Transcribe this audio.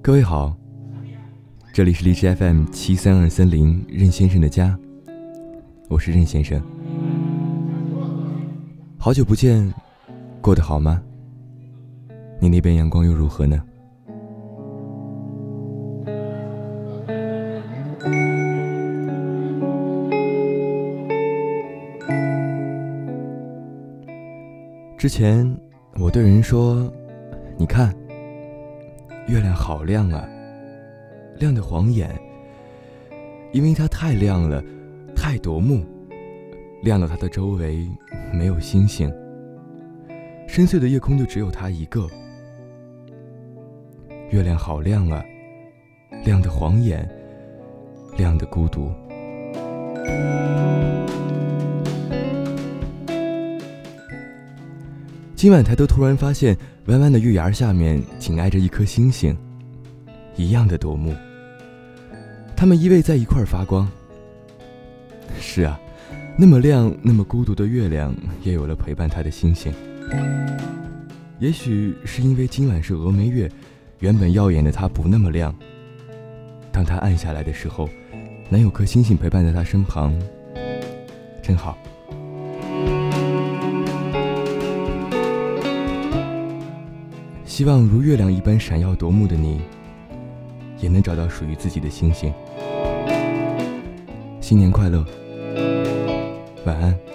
各位好，这里是荔枝 FM732 森林任先生的家，我是任先生。好久不见，过得好吗？你那边阳光又如何呢？之前我对人说，你看月亮好亮啊，亮得晃眼，因为它太亮了，太夺目，亮到它的周围没有星星，深邃的夜空就只有它一个。月亮好亮啊，亮得晃眼，亮得孤独。今晚抬头突然发现弯弯的月牙下面紧挨着一颗星星，一样的夺目，它们依偎在一块发光。是啊，那么亮那么孤独的月亮也有了陪伴它的星星。也许是因为今晚是峨眉月，原本耀眼的它不那么亮，当它暗下来的时候，能有颗星星陪伴在它身旁，真好。希望如月亮一般闪耀夺目的你，也能找到属于自己的星星。新年快乐，晚安。